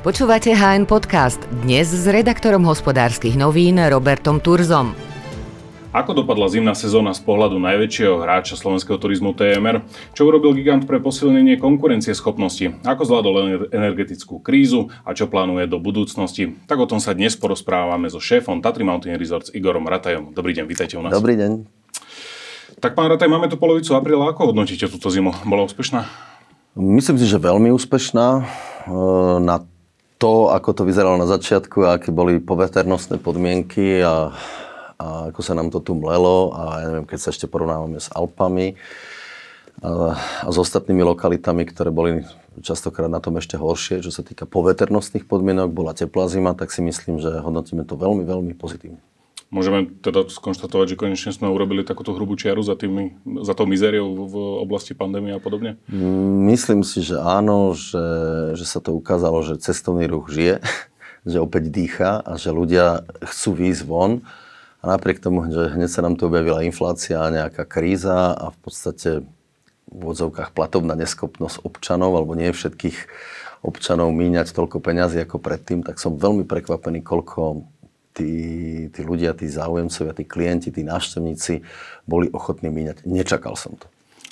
Počúvate HN Podcast dnes s redaktorom Hospodárskych novín Robertom Turzom. Ako dopadla zimná sezóna z pohľadu najväčšieho hráča slovenského turizmu TMR? Čo urobil gigant pre posilnenie konkurencieschopnosti? Ako zvládol energetickú krízu a čo plánuje do budúcnosti? Tak o tom sa dnes porozprávame so šéfom Tatry Mountain Resorts Igorom Ratajom. Dobrý deň, vítajte u nás. Dobrý deň. Tak pán Rataj, máme tu polovicu apríla. Ako hodnotíte túto zimu? Bola úspešná? Myslím si, že veľmi úspešná. Na to, ako to vyzeralo na začiatku a aké boli poveternostné podmienky a ako sa nám to tu mlelo a ja neviem, keď sa ešte porovnávame s Alpami a s ostatnými lokalitami, ktoré boli častokrát na tom ešte horšie, čo sa týka poveternostných podmienok, bola teplá zima, tak si myslím, že hodnotíme to veľmi, veľmi pozitívne. Môžeme teda skonštatovať, že konečne sme urobili takúto hrubú čiaru za tou mizériou v oblasti pandémie a podobne? Myslím si, že áno, že sa to ukázalo, že cestovný ruch žije, že opäť dýcha a že ľudia chcú výjsť von. A napriek tomu, že hneď sa nám tu objavila inflácia a nejaká kríza a v podstate v odzovkách platobná neschopnosť občanov alebo nie všetkých občanov míňať toľko peňazí ako predtým, tak som veľmi prekvapený, koľko tí ľudia, tí záujemcovia, tí klienti, tí návštevníci boli ochotní míňať. Nečakal som to.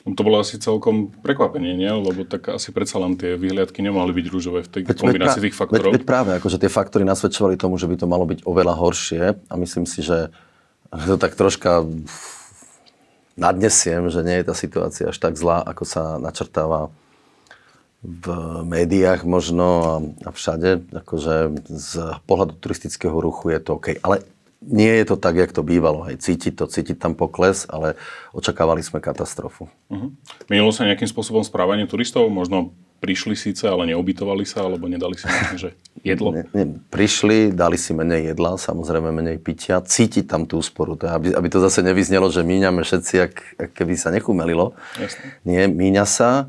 To bolo asi celkom prekvapenie, nie? Lebo tak asi predsa len tie výhliadky nemohli byť rúžové v tej kombinácii tých faktorov. Veď práve, akože tie faktory nasvedčovali tomu, že by to malo byť oveľa horšie a myslím si, že to tak troška nadnesiem, že nie je tá situácia až tak zlá, ako sa načrtáva v médiách možno a všade, akože z pohľadu turistického ruchu je to OK. Ale nie je to tak, jak to bývalo. Hej. Cítiť tam pokles, ale očakávali sme katastrofu. Uh-huh. Menilo sa nejakým spôsobom správanie turistov? Možno prišli síce, ale neubytovali sa, alebo nedali si možno, že jedlo? Prišli, dali si menej jedla, samozrejme menej pitia. Cítiť tam tú úsporu, aby to zase nevyznelo, že míňame všetci, ak keby sa nechumelilo. Jasne. Nie, míňa sa.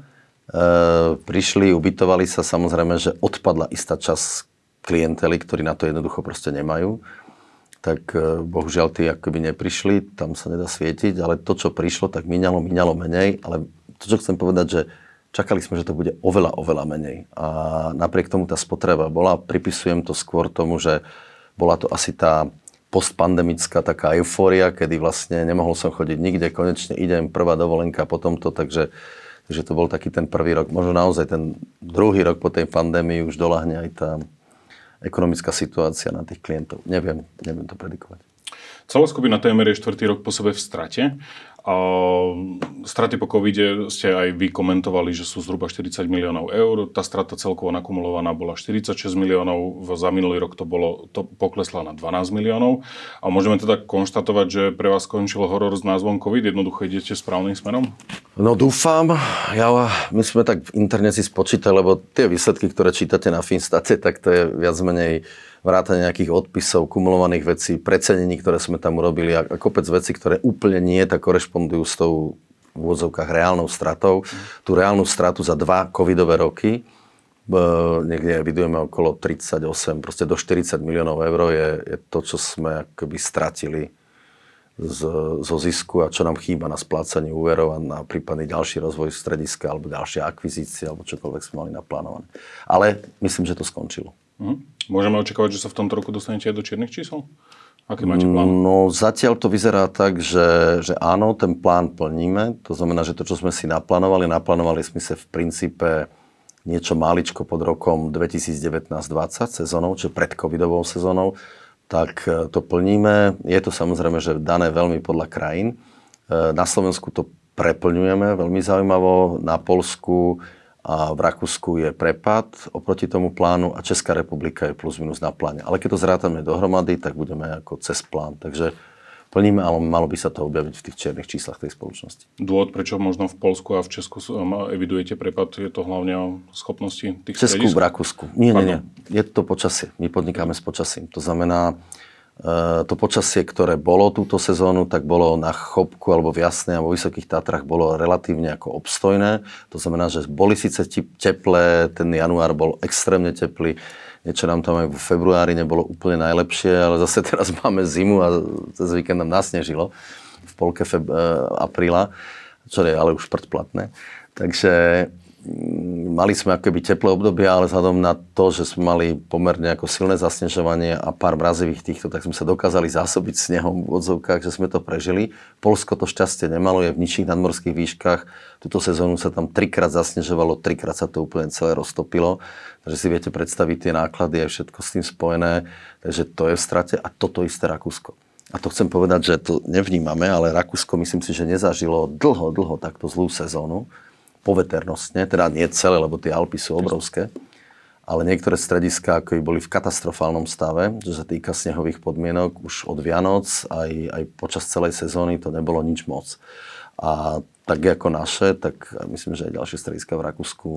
Prišli, ubytovali sa, samozrejme, že odpadla istá časť klientely, ktorí na to jednoducho proste nemajú. Tak bohužiaľ tí akoby neprišli, tam sa nedá svietiť, ale to, čo prišlo, tak míňalo menej, ale to, čo chcem povedať, že čakali sme, že to bude oveľa, oveľa menej. A napriek tomu tá spotreba bola, pripisujem to skôr tomu, že bola to asi tá postpandemická taká eufória, kedy vlastne nemohol som chodiť nikde, konečne idem, prvá dovolenka, potom to, takže to bol taký ten prvý rok. Možno naozaj ten druhý rok po tej pandémii už doľahne aj tá ekonomická situácia na tých klientov. Neviem to predikovať. Celá skupina TMR je 4. rok po sebe v strate. A straty po covide ste aj vy komentovali, že sú zhruba 40 miliónov eur. Tá strata celkovo nakumulovaná bola 46 miliónov. Za minulý rok to poklesla na 12 miliónov. A môžeme teda konštatovať, že pre vás skončil horor s názvom COVID. Jednoducho idete správnym smerom? No dúfam, my sme tak v internete si spočítali, lebo tie výsledky, ktoré čítate na Finstate, tak to je viac menej vrátane nejakých odpisov, kumulovaných vecí, precenení, ktoré sme tam urobili a kopec vecí, ktoré úplne nie tak korešpondujú s tou v úvodzovkách reálnou stratou. Tú reálnu stratu za 2 covidové roky, niekde vidujeme okolo 38, proste do 40 miliónov eur je to, čo sme akoby stratili zo zisku a čo nám chýba na splácanie úverov a na prípadný ďalší rozvoj strediska alebo ďalšia akvizícia alebo čokoľvek sme mali naplánované. Ale myslím, že to skončilo. Môžeme očakávať, že sa v tomto roku dostanete aj do čiernych čísel? Aký máte plán? No zatiaľ to vyzerá tak, že áno, ten plán plníme. To znamená, že to, čo sme si naplánovali sme sa v princípe niečo maličko pod rokom 2019-20 sezónou, čiže pred covidovou sezónou. Tak to plníme. Je to samozrejme, že dané veľmi podľa krajín. Na Slovensku to preplňujeme veľmi zaujímavo. Na Poľsku a v Rakúsku je prepad oproti tomu plánu a Česká republika je plus minus na pláne. Ale keď to zrátame dohromady, tak budeme ako cez plán. Takže plníme, ale malo by sa to objaviť v tých čiernych číslach tej spoločnosti. Dôvod, prečo možno v Poľsku a v Česku evidujete prepad, je to hlavne o schopnosti tých stredisk? Česku, v Rakúsku. Nie. Je to počasie. My podnikáme s počasím. To znamená, to počasie, ktoré bolo túto sezónu, tak bolo na Chopku alebo v Jasnej a vo Vysokých Tatrách bolo relatívne ako obstojné. To znamená, že boli síce teplé, ten január bol extrémne teplý. Niečo nám tam aj v februári nebolo úplne najlepšie, ale zase teraz máme zimu a cez víkend nám nasnežilo v polke apríla, čo je ale už predplatné. Takže Mali sme ako keby teplé obdobie, ale vzhľadom na to, že sme mali pomerne ako silné zasnežovanie a pár mrazivých týchto, tak sme sa dokázali zásobiť snehom v odzovkách, že sme to prežili. Poľsko to šťastie nemalo, je v nižších nadmorských výškach. Túto sezónu sa tam trikrát zasnežovalo, trikrát sa to úplne celé roztopilo. Takže si viete predstaviť tie náklady a všetko s tým spojené. Takže to je v strate a toto isté Rakúsko. A to chcem povedať, že to nevnímame, ale Rakúsko myslím si, že nezažilo dlho takto zlú sezónu. Poveternostne, teda nie celé, lebo tie Alpy sú obrovské, ale niektoré strediská ako boli v katastrofálnom stave, čo sa týka snehových podmienok už od Vianoc, aj počas celej sezóny to nebolo nič moc. A tak ako naše, tak myslím, že aj ďalšie strediská v Rakúsku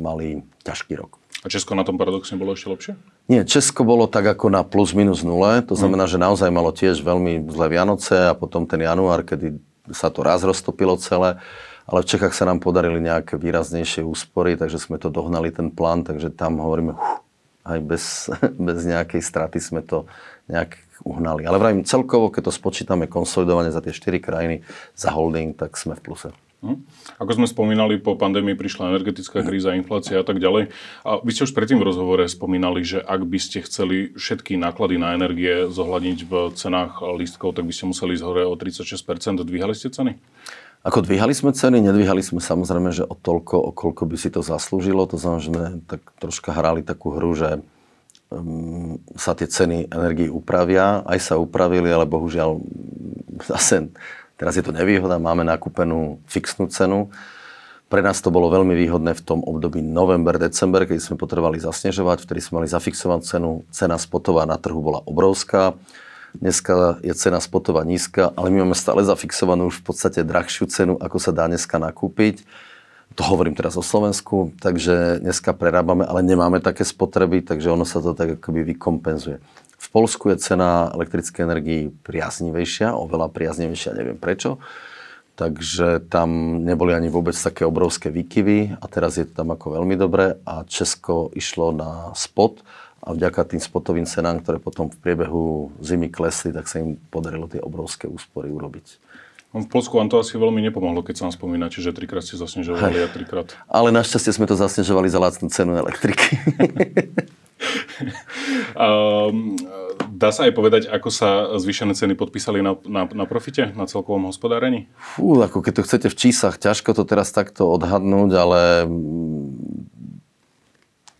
mali ťažký rok. A Česko na tom paradoxne bolo ešte lepšie? Nie, Česko bolo tak ako na plus minus nule, to znamená, že naozaj malo tiež veľmi zlé Vianoce a potom ten január, kedy sa to raz roztopilo celé. Ale v Čechách sa nám podarili nejaké výraznejšie úspory, takže sme to dohnali, ten plán, takže tam hovoríme, aj bez nejakej straty sme to nejak uhnali. Ale vrajím, celkovo, keď to spočítame konsolidovanie za tie 4 krajiny, za holding, tak sme v pluse. Ako sme spomínali, po pandémii prišla energetická kríza, inflácia a tak ďalej. A vy ste už predtým v rozhovore spomínali, že ak by ste chceli všetky náklady na energie zohľadniť v cenách lístkov, tak by ste museli ísť hore o 36%. Dvíhali ste ceny? Ako dvíhali sme ceny, nedvíhali sme samozrejme, že o toľko, o koľko by si to zaslúžilo. To znamená, že sme tak troška hrali takú hru, že sa tie ceny energií upravia. Aj sa upravili, ale bohužiaľ zase teraz je to nevýhoda. Máme nakúpenú fixnú cenu. Pre nás to bolo veľmi výhodné v tom období november-december, keď sme potrebovali zasnežovať, vtedy sme mali zafixovanú cenu. Cena spotová na trhu bola obrovská. Dneska je cena spotová nízka, ale my máme stále zafixovanú už v podstate drahšiu cenu, ako sa dá dneska nakúpiť. To hovorím teraz o Slovensku, takže dneska prerábame, ale nemáme také spotreby, takže ono sa to tak akoby vykompenzuje. V Poľsku je cena elektrickej energii priaznivejšia, oveľa priaznivejšia, neviem prečo. Takže tam neboli ani vôbec také obrovské výkyvy a teraz je to tam ako veľmi dobré a Česko išlo na spot. A vďaka tým spotovým cenám, ktoré potom v priebehu zimy klesli, tak sa im podarilo tie obrovské úspory urobiť. V Poľsku vám to asi veľmi nepomohlo, keď sa vám spomínate, že trikrát ste zasnežovali a trikrát... Ale našťastie sme to zasnežovali za lacnú cenu elektriky. Dá sa aj povedať, ako sa zvýšené ceny podpísali na profite, na celkovom hospodárení? Fú, ako keď to chcete v číslach, ťažko to teraz takto odhadnúť, ale...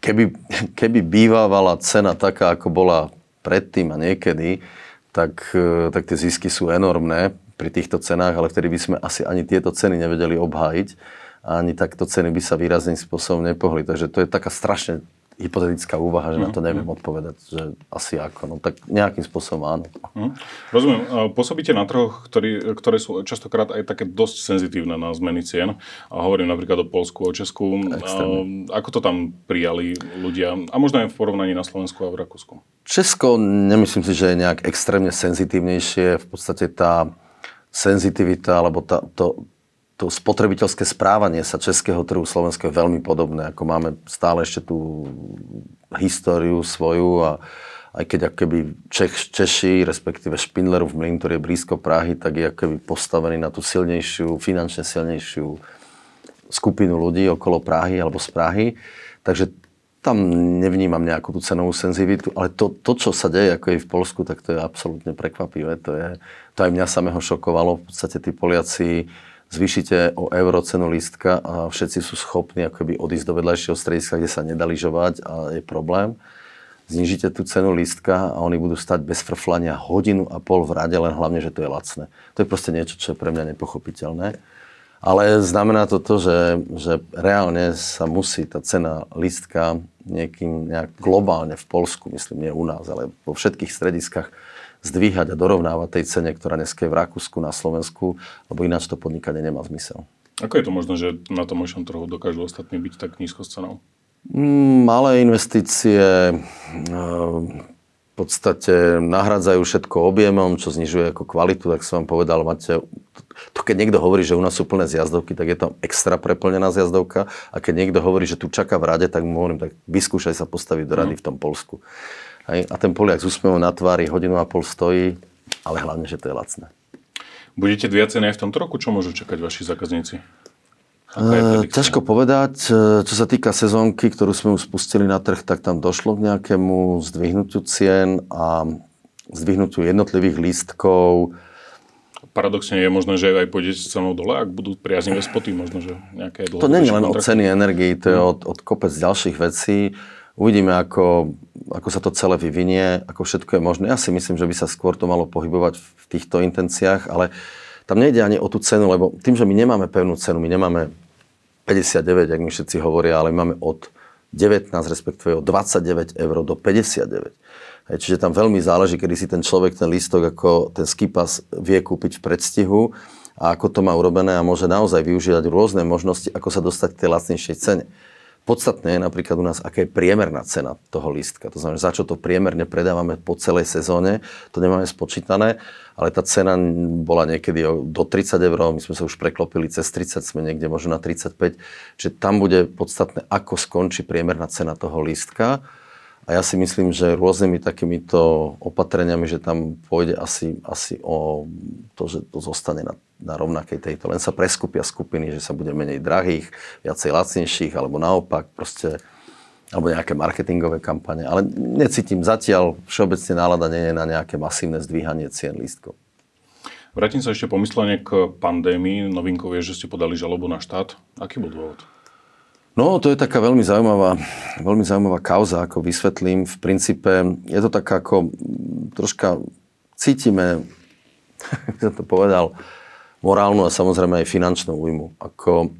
Keby bývala cena taká, ako bola predtým a niekedy, tak tie zisky sú enormné pri týchto cenách, ale vtedy by sme asi ani tieto ceny nevedeli obhájiť a ani takto ceny by sa výrazným spôsobom nepohli. Takže to je taká strašne hypotetická úvaha, že na to neviem odpovedať, že asi ako, no tak nejakým spôsobom áno. Rozumiem. Pôsobíte na trhoch, ktoré sú častokrát aj také dosť senzitívne na zmeny cien. A hovorím napríklad o Poľsku, o Česku. Ako to tam prijali ľudia? A možno aj v porovnaní na Slovensku a v Rakúsku. Česko, nemyslím si, že je nejak extrémne senzitívnejšie. V podstate tá senzitivita, alebo to spotrebiteľské správanie sa českého trhu slovenského je veľmi podobné. Ako máme stále ešte tú históriu svoju a aj keď akoby Češi, respektíve Špindlerův Mlýn, ktorý je blízko Prahy, tak je akoby postavený na tú silnejšiu, finančne silnejšiu skupinu ľudí okolo Prahy alebo z Prahy. Takže tam nevnímam nejakú tú cenovú senzivitu, ale to, čo sa deje, ako je v Poľsku, tak to je absolútne prekvapivé. To aj mňa samého šokovalo. V podstate tí Poliaci zvýšite o euro cenu lístka a všetci sú schopní akoby odísť do vedľajšieho strediska, kde sa nedá lyžovať a je problém. Znížite tú cenu lístka a oni budú stať bez frflania hodinu a pol v rade, len hlavne, že to je lacné. To je proste niečo, čo je pre mňa nepochopiteľné. Ale znamená to, že reálne sa musí tá cena lístka nejak globálne v Poľsku, myslím, nie u nás, ale vo všetkých strediskách, zdvíhať a dorovnávať tej cene, ktorá dneska je v Rakúsku, na Slovensku, lebo ináč to podnikanie nemá zmysel. Ako je to možné, že na tom našom trhu dokážu ostatní byť tak nízko s cenou? Malé investície v podstate nahradzajú všetko objemom, čo znižuje ako kvalitu, tak som vám povedal, máte... To keď niekto hovorí, že u nás sú plné zjazdovky, tak je tam extra preplnená zjazdovka a keď niekto hovorí, že tu čaká v rade, tak mu hovorím, tak vyskúšaj sa postaviť do rady v tom Poľsku. A ten Poliak s úsmevom na tvári hodinu a pol stojí, ale hlavne, že to je lacné. Budete viacej aj v tomto roku? Čo môžu čakať vaši zákazníci? Ťažko povedať. Čo sa týka sezónky, ktorú sme už spustili na trh, tak tam došlo k nejakému zdvihnutiu cien a zdvihnutiu jednotlivých lístkov. Paradoxne je možné, že aj pôjdete cenou dole, ak budú priaznivé spoty, možno, že nejaké dlhodobejšie kontrakty. To nie je len o ceny energii, to je od kopec ďalších vecí. Uvidíme, ako sa to celé vyvinie, ako všetko je možné. Ja si myslím, že by sa skôr to malo pohybovať v týchto intenciách, ale tam nejde ani o tú cenu, lebo tým, že my nemáme pevnú cenu, my nemáme 59, jak mi všetci hovoria, ale my máme od 19, respektíve od 29 eur do 59. Čiže tam veľmi záleží, kedy si ten človek, ten lístok, ako ten ski pass vie kúpiť v predstihu a ako to má urobené a môže naozaj využívať rôzne možnosti, ako sa dostať k tej lacnejšej cene. Podstatné je napríklad u nás, aká je priemerná cena toho lístka. To znamená, za čo to priemerne predávame po celej sezóne, to nemáme spočítané, ale tá cena bola niekedy do 30 eur, my sme sa už preklopili cez 30, sme niekde možno na 35, čiže tam bude podstatné, ako skončí priemerná cena toho lístka. A ja si myslím, že rôznymi takýmito opatreniami, že tam pôjde asi o to, že to zostane na rovnakej tejto. Len sa preskupia skupiny, že sa bude menej drahých, viacej lacnejších, alebo naopak proste, alebo nejaké marketingové kampane. Ale necítim zatiaľ, všeobecne nálada nie je na nejaké masívne zdvíhanie cien lístkov. Vrátim sa ešte pomyslene k pandémii. Novinkou je, že ste podali žalobu na štát. Aký bol dôvod? No, to je taká veľmi zaujímavá kauza, ako vysvetlím. V princípe je to taká, ako troška cítime, ako som to povedal, morálnu a samozrejme aj finančnú újmu. Ako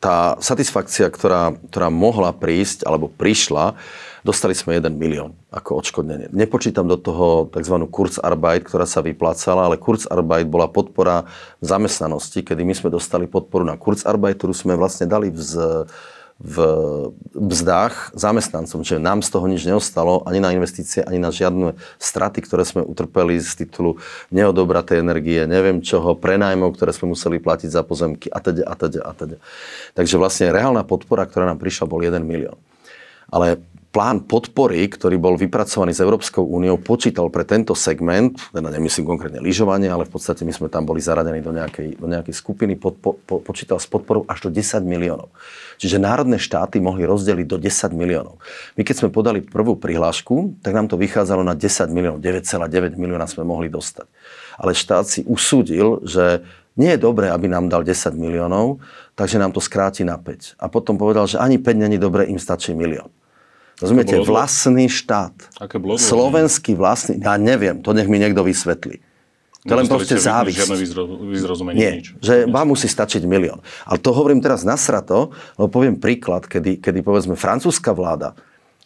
tá satisfakcia, ktorá mohla prísť, alebo prišla, dostali sme 1 milión ako odškodnenie. Nepočítam do toho tzv. Kurzarbeit, ktorá sa vyplácala, ale Kurzarbeit bola podpora v zamestnanosti, kedy my sme dostali podporu na Kurzarbeit, ktorú sme vlastne dali v mzdách zamestnancom, čiže nám z toho nič neostalo, ani na investície, ani na žiadne straty, ktoré sme utrpeli z titulu neodobratej energie, neviem čoho, prenájmov, ktoré sme museli platiť za pozemky a teda. Takže vlastne reálna podpora, ktorá nám prišla, bol 1 milión. Ale plán podpory, ktorý bol vypracovaný s Európskou úniou, počítal pre tento segment, teda nemyslím konkrétne lyžovanie, ale v podstate my sme tam boli zaradení do nejakej skupiny, počítal s podporou až do 10 miliónov. Čiže národné štáty mohli rozdeliť do 10 miliónov. My keď sme podali prvú prihlášku, tak nám to vychádzalo na 10 miliónov, 9,9 milióna sme mohli dostať. Ale štát si usúdil, že nie je dobré, aby nám dal 10 miliónov, takže nám to skráti na 5. A potom povedal, že ani 5 není dobré, im stačí milión. Rozumiete, vlastný štát. Aké bolo? Slovenský vlastný, ja neviem, to nech mi niekto vysvetlí. To len proste závisť. Žiadne vyzrozumenie, nie, nič. Že vám musí stačiť milión. Ale to hovorím teraz nasrato, lebo poviem príklad, kedy povedzme francúzska vláda,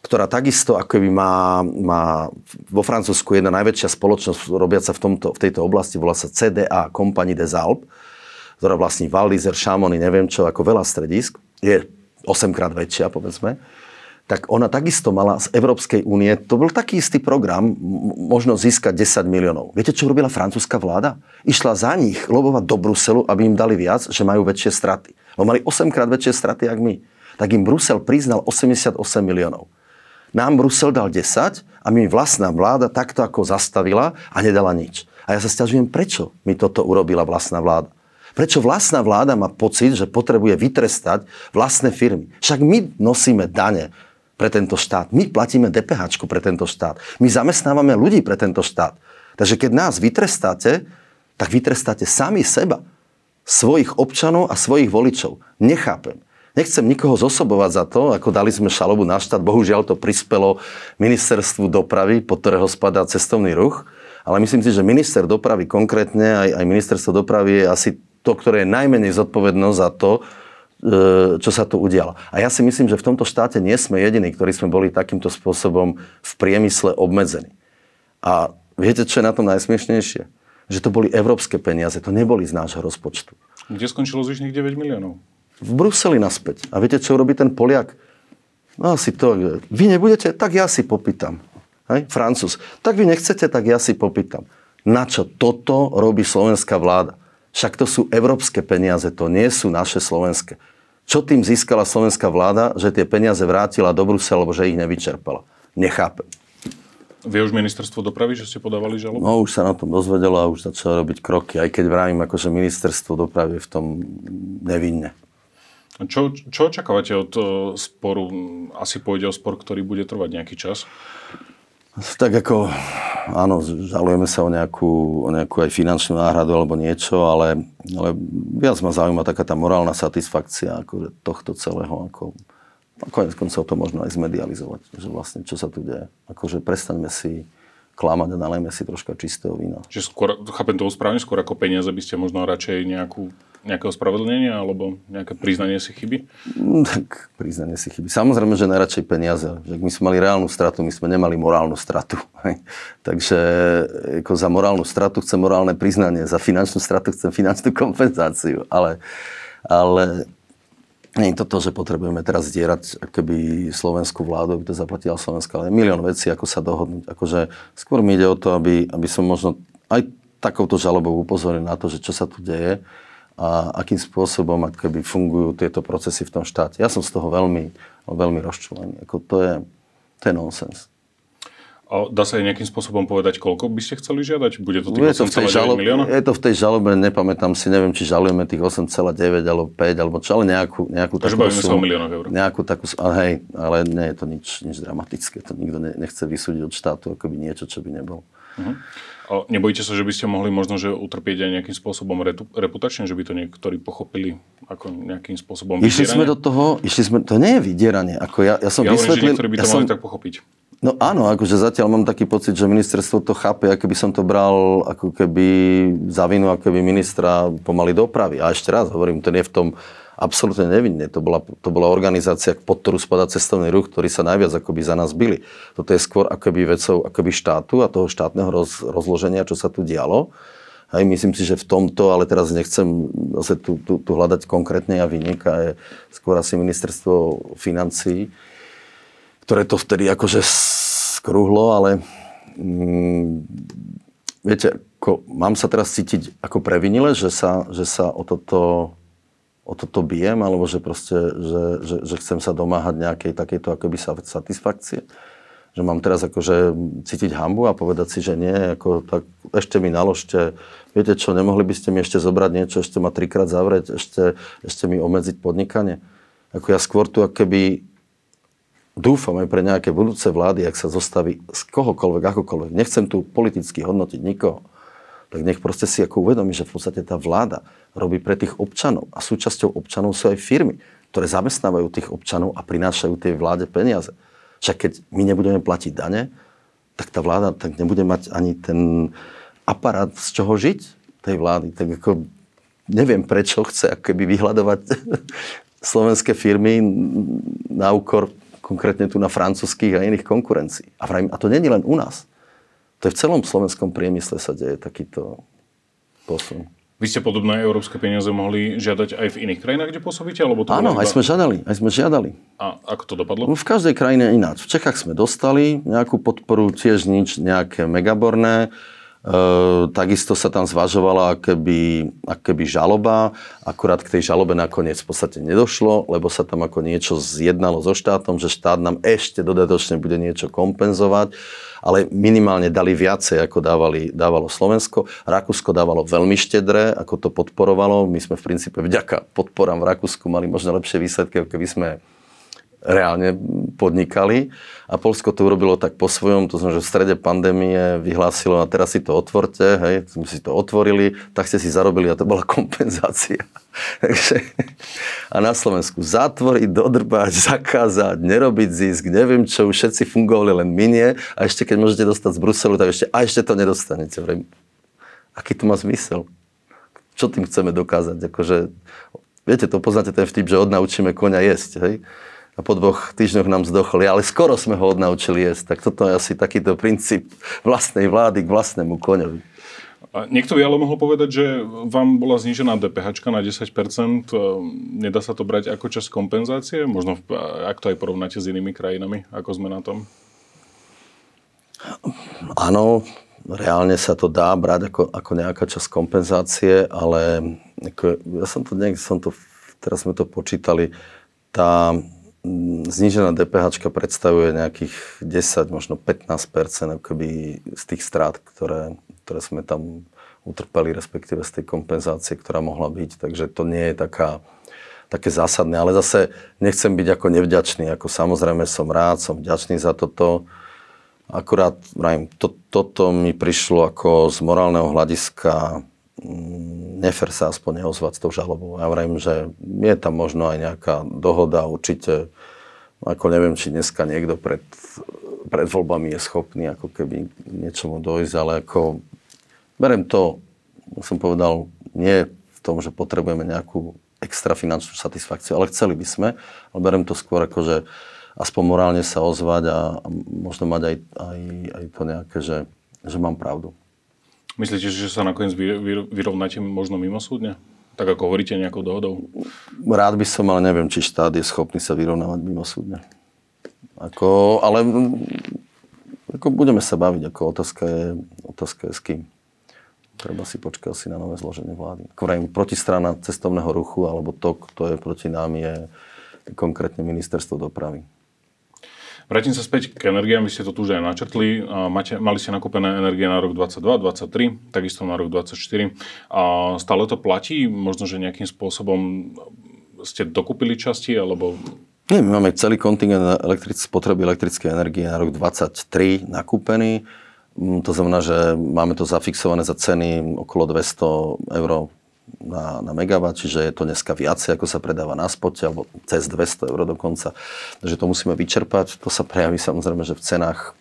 ktorá takisto akoby má vo Francúzsku jedna najväčšia spoločnosť robiaca v tejto oblasti, volá sa CDA, Compagnie des Alpes, ktorá vlastní Val d'Isère, Chamonix, neviem čo, ako veľa stredisk, je 8-krát väčšia, povedzme, tak ona takisto mala z Európskej únie, to bol taký istý program, možno získať 10 miliónov. Viete, čo urobila francúzska vláda? Išla za nich lobovať do Bruselu, aby im dali viac, že majú väčšie straty. Lebo mali 8-krát väčšie straty, jak my. Tak im Brusel priznal 88 miliónov. Nám Brusel dal 10 a my vlastná vláda takto ako zastavila a nedala nič. A ja sa sťažujem, prečo mi toto urobila vlastná vláda. Prečo vlastná vláda má pocit, že potrebuje vytrestať vlastné firmy. Však my nosíme dane pre tento štát. My platíme DPH pre tento štát. My zamestnávame ľudí pre tento štát. Takže keď nás vytrestáte, tak vytrestáte sami seba. Svojich občanov a svojich voličov. Nechápem. Nechcem nikoho zosobovať za to, ako dali sme žalobu na štát. Bohužiaľ to prispelo ministerstvu dopravy, pod ktorého spadá cestovný ruch. Ale myslím si, že minister dopravy konkrétne, aj ministerstvo dopravy je asi to, ktoré je najmenej zodpovedné za to, čo sa tu udialo. A ja si myslím, že v tomto štáte nie sme jediní, ktorí sme boli takýmto spôsobom v priemysle obmedzení. A viete, čo je na tom najsmiešnejšie? Že to boli európske peniaze, to neboli z nášho rozpočtu. Kde skončilo zvyšných 9 miliónov? V Bruseli naspäť. A viete, čo robí ten Poliak? No asi to, vy nebudete, tak ja si popýtam. Hej? Francúz, tak vy nechcete, tak ja si popýtam. Na čo toto robí slovenská vláda? Však to sú európske peniaze, to nie sú naše slovenské. Čo tým získala slovenská vláda, že tie peniaze vrátila do Bruselu, alebo že ich nevyčerpala? Nechápem. Vie už ministerstvo dopravy, že ste podávali žalobu? No, už sa na tom dozvedelo a už začalo robiť kroky, aj keď vravím, ako sa ministerstvo dopravy v tom nevinne. Čo očakávate od sporu? Asi pôjde o spor, ktorý bude trvať nejaký čas? Tak ako, áno, žalujeme sa o nejakú aj finančnú náhradu alebo niečo, ale viac ma zaujíma taká tá morálna satisfakcia akože tohto celého, ako... A konec koncov to možno aj zmedializovať, že vlastne čo sa tu deje. Akože prestaňme si klamať a nalejme si troška čistého vína. Čiže skôr, chápem toho správne, skôr ako peniaze by ste možno radšej nejaké ospravedlnenie alebo nejaké priznanie si chyby? Tak priznanie si chyby. Samozrejme, že najradšej peniaze. Že my sme mali reálnu stratu, my sme nemali morálnu stratu. Takže ako za morálnu stratu chcem morálne priznanie, za finančnú stratu chcem finančnú kompenzáciu. Ale nie je to to, že potrebujeme teraz zdierať akoby slovenskú vládu, aby to zaplatila Slovenska, ale milión vecí, ako sa dohodnúť. Akože skôr mi ide o to, aby som možno aj takouto žalobou upozoril na to, že čo sa tu deje a akým spôsobom akoby fungujú tieto procesy v tom štáte. Ja som z toho veľmi, veľmi rozčúlený. Ako to je nonsens. A dá sa aj nejakým spôsobom povedať, koľko by ste chceli žiadať? Bude to tých 8,9 milióna? Je to v tej žalobe, nepamätám si, neviem, či žalujeme tých 8,9 alebo 5, alebo čo, ale nejakú takú sumu. Takže bavíme sa o miliónoch eur. Hej, ale nie je to nič dramatické. To nikto nechce vysúdiť od štátu, akoby niečo, čo by nebolo. Uh-huh. A nebojíte sa, že by ste mohli možno že utrpieť aj nejakým spôsobom reputačne, že by to niektorí pochopili ako nejakým spôsobom vydieranie? Išli sme do toho, to nie je vydieranie. Niektorí by to mali tak pochopiť. No áno, akože zatiaľ mám taký pocit, že ministerstvo to chápe, ako by som to bral ako keby za vinu, ako keby ministra pomaly dopravy. A ešte raz hovorím, to nie je v tom absolútne nevinne. To bola organizácia, pod ktorú spadá cestovný ruch, ktorý sa najviac akoby za nás bili. Toto je skôr akoby vecou akoby štátu a toho štátneho rozloženia, čo sa tu dialo. Aj myslím si, že v tomto, ale teraz nechcem zase tu hľadať konkrétne a vynika je skôr asi ministerstvo financií, ktoré to vtedy akože skruhlo, ale viete, mám sa teraz cítiť ako previnile, že sa o toto bijem, alebo že proste, že chcem sa domáhať nejakej takejto akoby satisfakcie. Že mám teraz akože cítiť hanbu a povedať si, že nie, ako tak ešte mi naložte, viete čo, nemohli by ste mi ešte zobrať niečo, ešte ma trikrát zavrieť, ešte mi obmedziť podnikanie. Ako ja skôr tu akoby dúfam aj pre nejaké budúce vlády, ak sa zostaví z kohokoľvek, akokoľvek. Nechcem tu politicky hodnotiť nikoho. Tak nech proste si ako uvedomí, že v podstate tá vláda robí pre tých občanov. A súčasťou občanov sú aj firmy, ktoré zamestnávajú tých občanov a prinášajú tej vláde peniaze. Však keď my nebudeme platiť dane, tak tá vláda tak nebude mať ani ten aparát, z čoho žiť tej vlády. Tak ako neviem, prečo chce akoby vyhľadovať slovenské firmy na úkor konkrétne tu na francúzskych a iných konkurencií. A to nie je len u nás. To je v celom slovenskom priemysle sa deje takýto posun. Vy ste podobné európske peniaze mohli žiadať aj v iných krajinách, kde pôsobíte? Alebo to áno, iba... aj sme žiadali. A ako to dopadlo? V každej krajine ináč. V Čechách sme dostali nejakú podporu, tiež nič nejaké megaborné. Takisto sa tam zvažovala akéby žaloba, akurát k tej žalobe nakoniec v podstate nedošlo, lebo sa tam ako niečo zjednalo so štátom, že štát nám ešte dodatočne bude niečo kompenzovať, ale minimálne dali viacej, ako dávalo Slovensko. Rakúsko dávalo veľmi štedré, ako to podporovalo. My sme v princípe vďaka podporám v Rakúsku mali možno lepšie výsledky, keby sme reálne podnikali. A Poľsko to urobilo tak po svojom, to znamená, že v strede pandémie vyhlásilo a teraz si to otvorte, hej, sme si to otvorili, tak ste si zarobili a to bola kompenzácia. Takže a na Slovensku zatvoriť, dodrbať, zakázať, nerobiť zisk, neviem čo, všetci fungovali, len my nie. A ešte keď môžete dostať z Bruselu, tak ešte to nedostanete. Aký to má zmysel? Čo tým chceme dokázať? Akože, viete, to poznáte ten vtip, že odnaučíme koňa jesť, hej? A po 2 týždňoch nám zdochli, ale skoro sme ho odnaučili jesť. Tak toto je asi takýto princíp vlastnej vlády k vlastnému koňovi. Niekto by ale mohol povedať, že vám bola znížená DPH na 10%. Nedá sa to brať ako časť kompenzácie? Možno, ak to aj porovnáte s inými krajinami, ako sme na tom? Áno, reálne sa to dá brať ako nejaká časť kompenzácie, ale ako, ja som to teraz sme to počítali, tá znížená DPH predstavuje nejakých 10, možno 15% z tých strát, ktoré sme tam utrpeli, respektíve z tej kompenzácie, ktorá mohla byť. Takže to nie je také zásadné. Ale zase nechcem byť ako nevďačný. Ako samozrejme som rád, som vďačný za toto. Akurát, toto mi prišlo ako z morálneho hľadiska nefér sa aspoň neozvať s tou žalobou. Ja vrajím, že je tam možno aj nejaká dohoda určite. Ako neviem, či dneska niekto pred voľbami je schopný ako keby niečomu dojsť, ale ako beriem to, som povedal, nie v tom, že potrebujeme nejakú extra finančnú satisfakciu, ale chceli by sme, ale beriem to skôr ako, že aspoň morálne sa ozvať a možno mať aj to nejaké, že mám pravdu. Myslíte, že sa nakoniec vyrovnáte možno mimosúdne? Tak ako hovoríte nejakou dohodou? Rád by som, ale neviem, či štát je schopný sa vyrovnávať mimosúdne. Ale budeme sa baviť, ako otázka je s kým. Treba si počkať si na nové zloženie vlády. Vrajím, protistrana cestovného ruchu alebo to, kto je proti nám, je konkrétne ministerstvo dopravy. Vrátim sa späť k energiám, vy ste to tu už aj načrtli. Mali ste nakúpené energie na rok 2022, 2023, takisto na rok 2024. Stále to platí? Možno, že nejakým spôsobom ste dokúpili časti, alebo... Nie, my máme celý kontingent spotreby elektrickej energie na rok 2023 nakúpený. To znamená, že máme to zafixované za ceny okolo 200 € na megawatt, čiže je to dneska viacej, ako sa predáva na spote, alebo cez 200 € dokonca. Takže to musíme vyčerpať. To sa prejaví samozrejme, že v cenách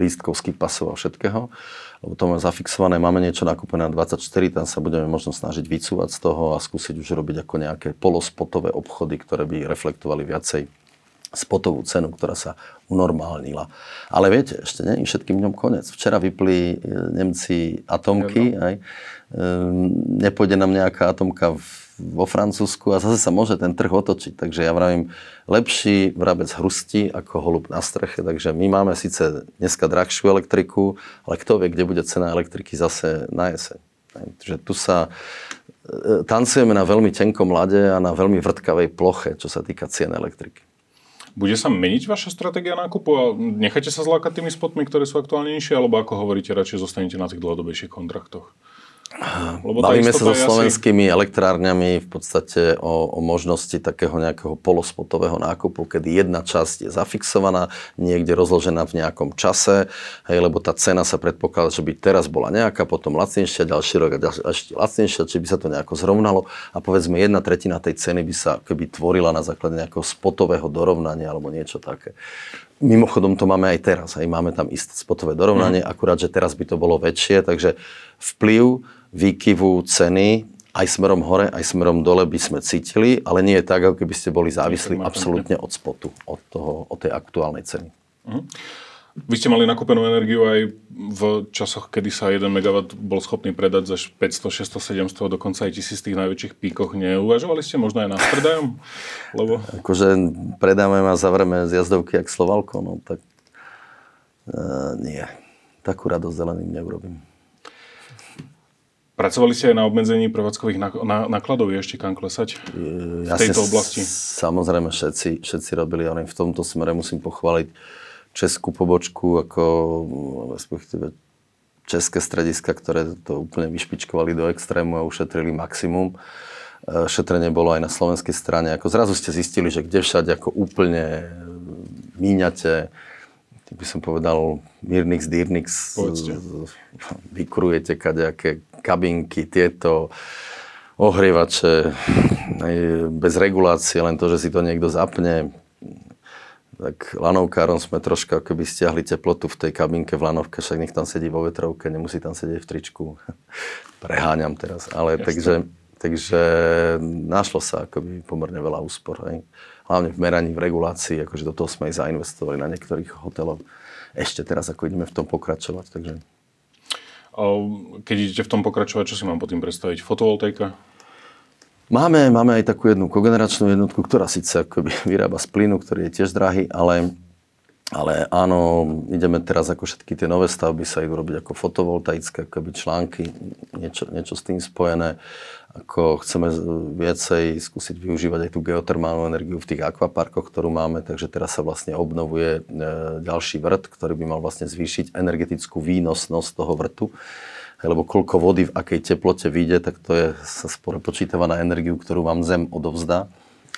lístkov, skipasov a všetkého. Lebo to máme zafixované. Máme niečo nakúpené na 24, tam sa budeme možno snažiť vycúvať z toho a skúsiť už robiť ako nejaké polospotové obchody, ktoré by reflektovali viacej spotovú cenu, ktorá sa unormálnila. Ale viete, ešte nie je všetkým dňom koniec. Včera vypli Nemci atomky. Aj. Nepôjde nám nejaká atomka vo Francúzsku a zase sa môže ten trh otočiť. Takže ja vravím, lepší vrabec hrustí ako holub na streche. Takže my máme síce dneska drahšiu elektriku, ale kto vie, kde bude cena elektriky zase na jeseň. Takže tu sa tancujeme na veľmi tenkom ľade a na veľmi vrtkavej ploche, čo sa týka cien elektriky. Bude sa meniť vaša stratégia nákupu a necháte sa zlákať tými spotmi, ktoré sú aktuálnejšie, alebo ako hovoríte, radšej zostanete na tých dlhodobejších kontraktoch? Bavíme sa so slovenskými elektrárňami v podstate o možnosti takého nejakého polospotového nákupu, kedy jedna časť je zafixovaná, niekde rozložená v nejakom čase, hej, lebo tá cena sa predpokladá, že by teraz bola nejaká, potom lacnejšia, ďalší rok a ešte lacnejšia, či by sa to nejako zrovnalo a povedzme 1/3 tej ceny by sa keby tvorila na základe nejakého spotového dorovnania alebo niečo také. Mimochodom to máme aj teraz, aj máme tam isté spotové dorovnanie, akurát, že teraz by to bolo väčšie, takže vplyv výkyvu ceny aj smerom hore, aj smerom dole by sme cítili, ale nie je tak, ako keby ste boli závislí absolútne od spotu, od tej aktuálnej ceny. Vy ste mali nakúpenú energiu aj v časoch, kedy sa 1 MW bol schopný predať za 500, 600, 700, dokonca aj 1000 tých najväčších píkoch. Neuvažovali ste možno aj na predajom? Lebo... Akože predáme a zavreme z jazdovky jak Slovalko, no tak nie. Takú radosť zeleným neurobím. Pracovali ste aj na obmedzení prevádzkových nákladov, je ešte kam klesať v tejto oblasti? Samozrejme všetci robili, ale v tomto smere musím pochváliť českú pobočku, ako respektíve české strediska, ktoré to úplne vyšpičkovali do extrému a ušetrili maximum. Šetrenie bolo aj na slovenskej strane. Ako zrazu ste zistili, že kde všade ako úplne míňate, by som povedal, mírnix, dírnix, vykurujete kadejaké kabinky, tieto ohrievače, bez regulácie, len to, že si to niekto zapne. Tak lanovkárom sme troška keby stiahli teplotu v tej kabinke v lanovke, však nech tam sedí vo vetrovke, nemusí tam sedieť v tričku. Preháňam teraz, ale takže našlo sa akoby pomerne veľa úspor. Aj. Hlavne v meraní, v regulácii, akože do toho sme aj zainvestovali na niektorých hoteloch. Ešte teraz ako ideme v tom pokračovať, takže... Keď idete v tom pokračovať, čo si mám po tým predstaviť? Fotovoltaika? Máme aj takú jednu kogeneračnú jednotku, ktorá síce akoby vyrába z plynu, ktorý je tiež drahý, ale Ale áno, ideme teraz ako všetky tie nové stavby sa idú robiť ako fotovoltaické, ako články, niečo s tým spojené. Ako chceme viacej skúsiť využívať aj tú geotermálnu energiu v tých akvaparkoch, ktorú máme, takže teraz sa vlastne obnovuje ďalší vrt, ktorý by mal vlastne zvýšiť energetickú výnosnosť toho vrtu. Lebo koľko vody v akej teplote vyjde, tak to je sa prepočítava na energiu, ktorú vám zem odovzdá.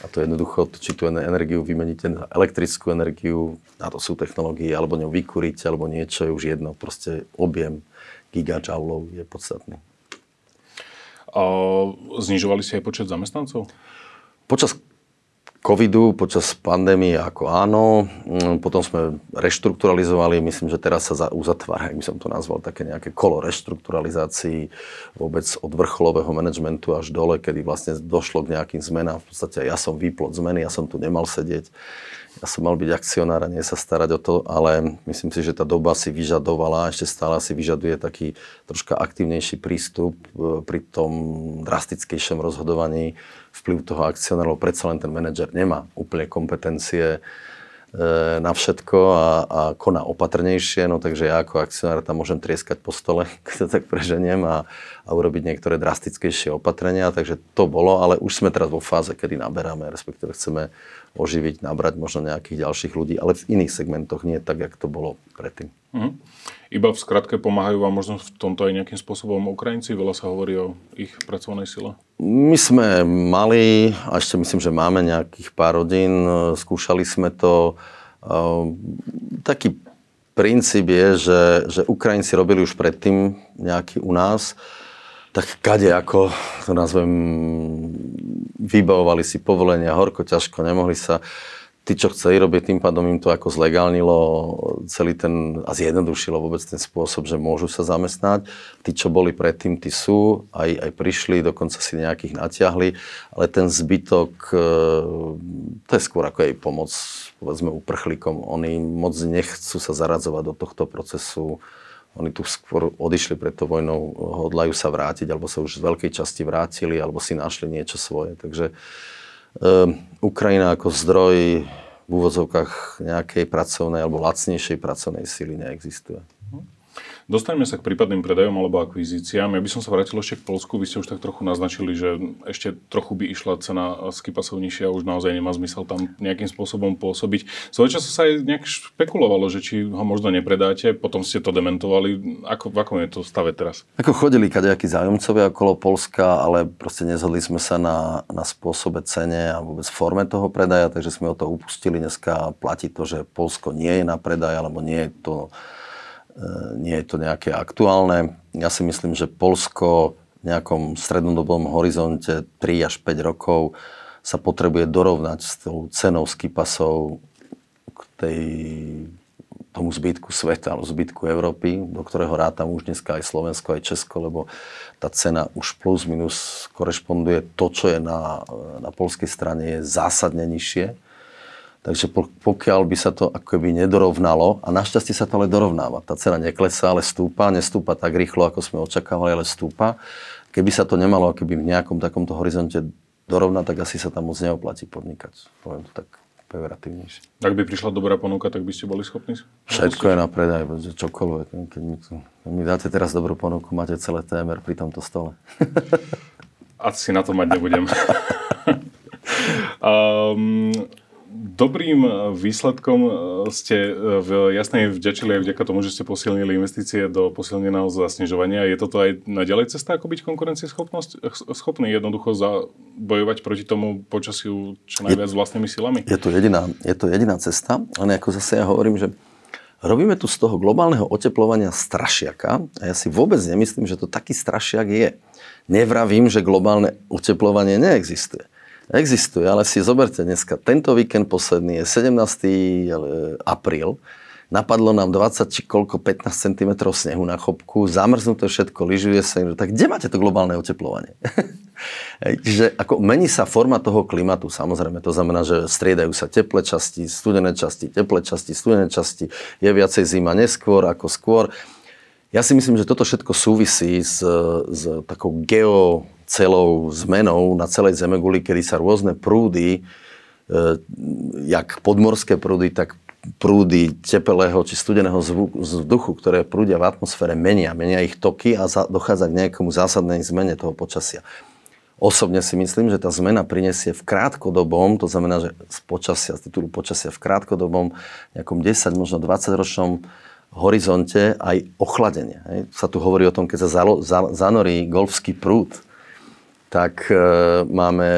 A to jednoducho, či tú energiu vymeníte na elektrickú energiu, na to sú technológie, alebo ňou vykúriť, alebo niečo, je už jedno. Proste objem gigajoulov je podstatný. A znižovali ste aj počet zamestnancov? Počas covidu, počas pandémie ako áno. Potom sme reštrukturalizovali, myslím, že teraz sa uzatvára, by som to nazval, také nejaké kolo reštrukturalizácií vôbec od vrcholového manažmentu až dole, kedy vlastne došlo k nejakým zmenám. V podstate ja som výplod zmeny, ja som tu nemal sedieť. Ja som mal byť akcionár a nie sa starať o to, ale myslím si, že tá doba si vyžadovala, ešte stále si vyžaduje taký troška aktívnejší prístup pri tom drastickejšom rozhodovaní. Vplyv toho akcionárov, predsa len ten manažer nemá úplne kompetencie na všetko a koná opatrnejšie, no takže ja ako akcionár tam môžem trieskať po stole, keď tak preženiem a urobiť niektoré drastickejšie opatrenia, takže to bolo, ale už sme teraz vo fáze, kedy naberáme, respektíve chceme oživiť, nabrať možno nejakých ďalších ľudí, ale v iných segmentoch nie tak, jak to bolo predtým. Mhm. Iba v skratke pomáhajú vám možno v tomto aj nejakým spôsobom Ukrajinci? Veľa sa hovorí o ich pracovnej sile. My sme mali, a ešte myslím, že máme nejakých pár rodín, skúšali sme to. Taký princíp je, že Ukrajinci robili už predtým nejaký u nás, tak kade ako, to nazvem, vybavovali si povolenia, horko, ťažko, nemohli sa. Tí, čo chceli robiť, tým pádom im to ako zlegálnilo celý ten a zjednodušilo vôbec ten spôsob, že môžu sa zamestnať. Tí, čo boli predtým, tí sú, aj prišli, dokonca si nejakých natiahli, ale ten zbytok, to je skôr ako jej pomoc, povedzme, uprchlíkom. Oni moc nechcú sa zaradzovať do tohto procesu. Oni tu skôr odišli pred tou vojnou, hodlajú sa vrátiť, alebo sa už z veľkej časti vrátili, alebo si našli niečo svoje, takže Ukrajina ako zdroj v úvodzovkách nejakej pracovnej alebo lacnejšej pracovnej sily neexistuje. Dostaňme sa k prípadným predajom alebo akvizíciám. Ja by som sa vrátil ešte k Poľsku. Vy ste už tak trochu naznačili, že ešte trochu by išla cena skipasov nižšia a už naozaj nemá zmysel tam nejakým spôsobom pôsobiť. Svojho času sa aj nejak špekulovalo, že či ho možno nepredáte, potom ste to dementovali. V akom je to stave teraz? Ako chodili kadejakí zájomcovia okolo Poľska, ale proste nezhodli sme sa na spôsobe, cene a vôbec forme toho predaja, takže sme o to upustili. Dneska platí to, že Poľsko nie je na predaj, alebo nie je to nejaké aktuálne. Ja si myslím, že Poľsko v nejakom strednodobom horizonte 3 až 5 rokov sa potrebuje dorovnať s tou cenou skipasov k tomu zbytku sveta, alebo zbytku Európy, do ktorého rátam už dneska aj Slovensko, aj Česko, lebo tá cena už plus minus korešponduje to, čo je na poľskej strane, je zásadne nižšie. Takže pokiaľ by sa to akoby nedorovnalo, a našťastie sa to ale dorovnáva, tá cena neklesá, ale stúpa, nestúpa tak rýchlo, ako sme očakávali, ale stúpa. Keby sa to nemalo akoby v nejakom takomto horizonte dorovnať, tak asi sa tam moc neoplatí podnikať. Poviem to tak pejoratívnejšie. Ak by prišla dobrá ponuka, tak by ste boli schopní? Všetko je na predaj, čokoľvek. Keď mi dáte teraz dobrú ponuku, máte celé TMR pri tomto stole. Asi na to mať nebudem. Dobrým výsledkom ste v Jasnej vďačili aj vďaka tomu, že ste posilnili investície do posilneného zasnežovania. Je toto aj naďalej cesta, ako byť konkurencieschopný, jednoducho bojovať proti tomu počasiu čo najviac vlastnými silami? Je to jediná cesta, ale ako zase ja hovorím, že robíme tu z toho globálneho oteplovania strašiaka a ja si vôbec nemyslím, že to taký strašiak je. Nevravím, že globálne oteplovanie neexistuje. Existuje, ale si zoberte dneska, tento víkend posledný je 17. apríl, napadlo nám 20 či koľko 15 cm snehu na chopku, zamrznuté všetko, lyžuje sa, tak kde máte to globálne oteplovanie? Čiže ako mení sa forma toho klimatu, samozrejme, to znamená, že striedajú sa teplé časti, studené časti, teplé časti, studené časti, je viacej zima neskôr ako skôr. Ja si myslím, že toto všetko súvisí s takou celou zmenou na celej zemeguli, kedy sa rôzne prúdy, jak podmorské prúdy, tak prúdy tepelého či studeného vzduchu, ktoré prúdia v atmosfére, menia ich toky a dochádza k nejakému zásadnej zmene toho počasia. Osobne si myslím, že tá zmena prinesie v krátkodobom, to znamená, že z titulu počasia v krátkodobom nejakom 10, možno 20 ročnom horizonte aj ochladenie. Hej. Sa tu hovorí o tom, keď sa zanorí golfský prúd, tak máme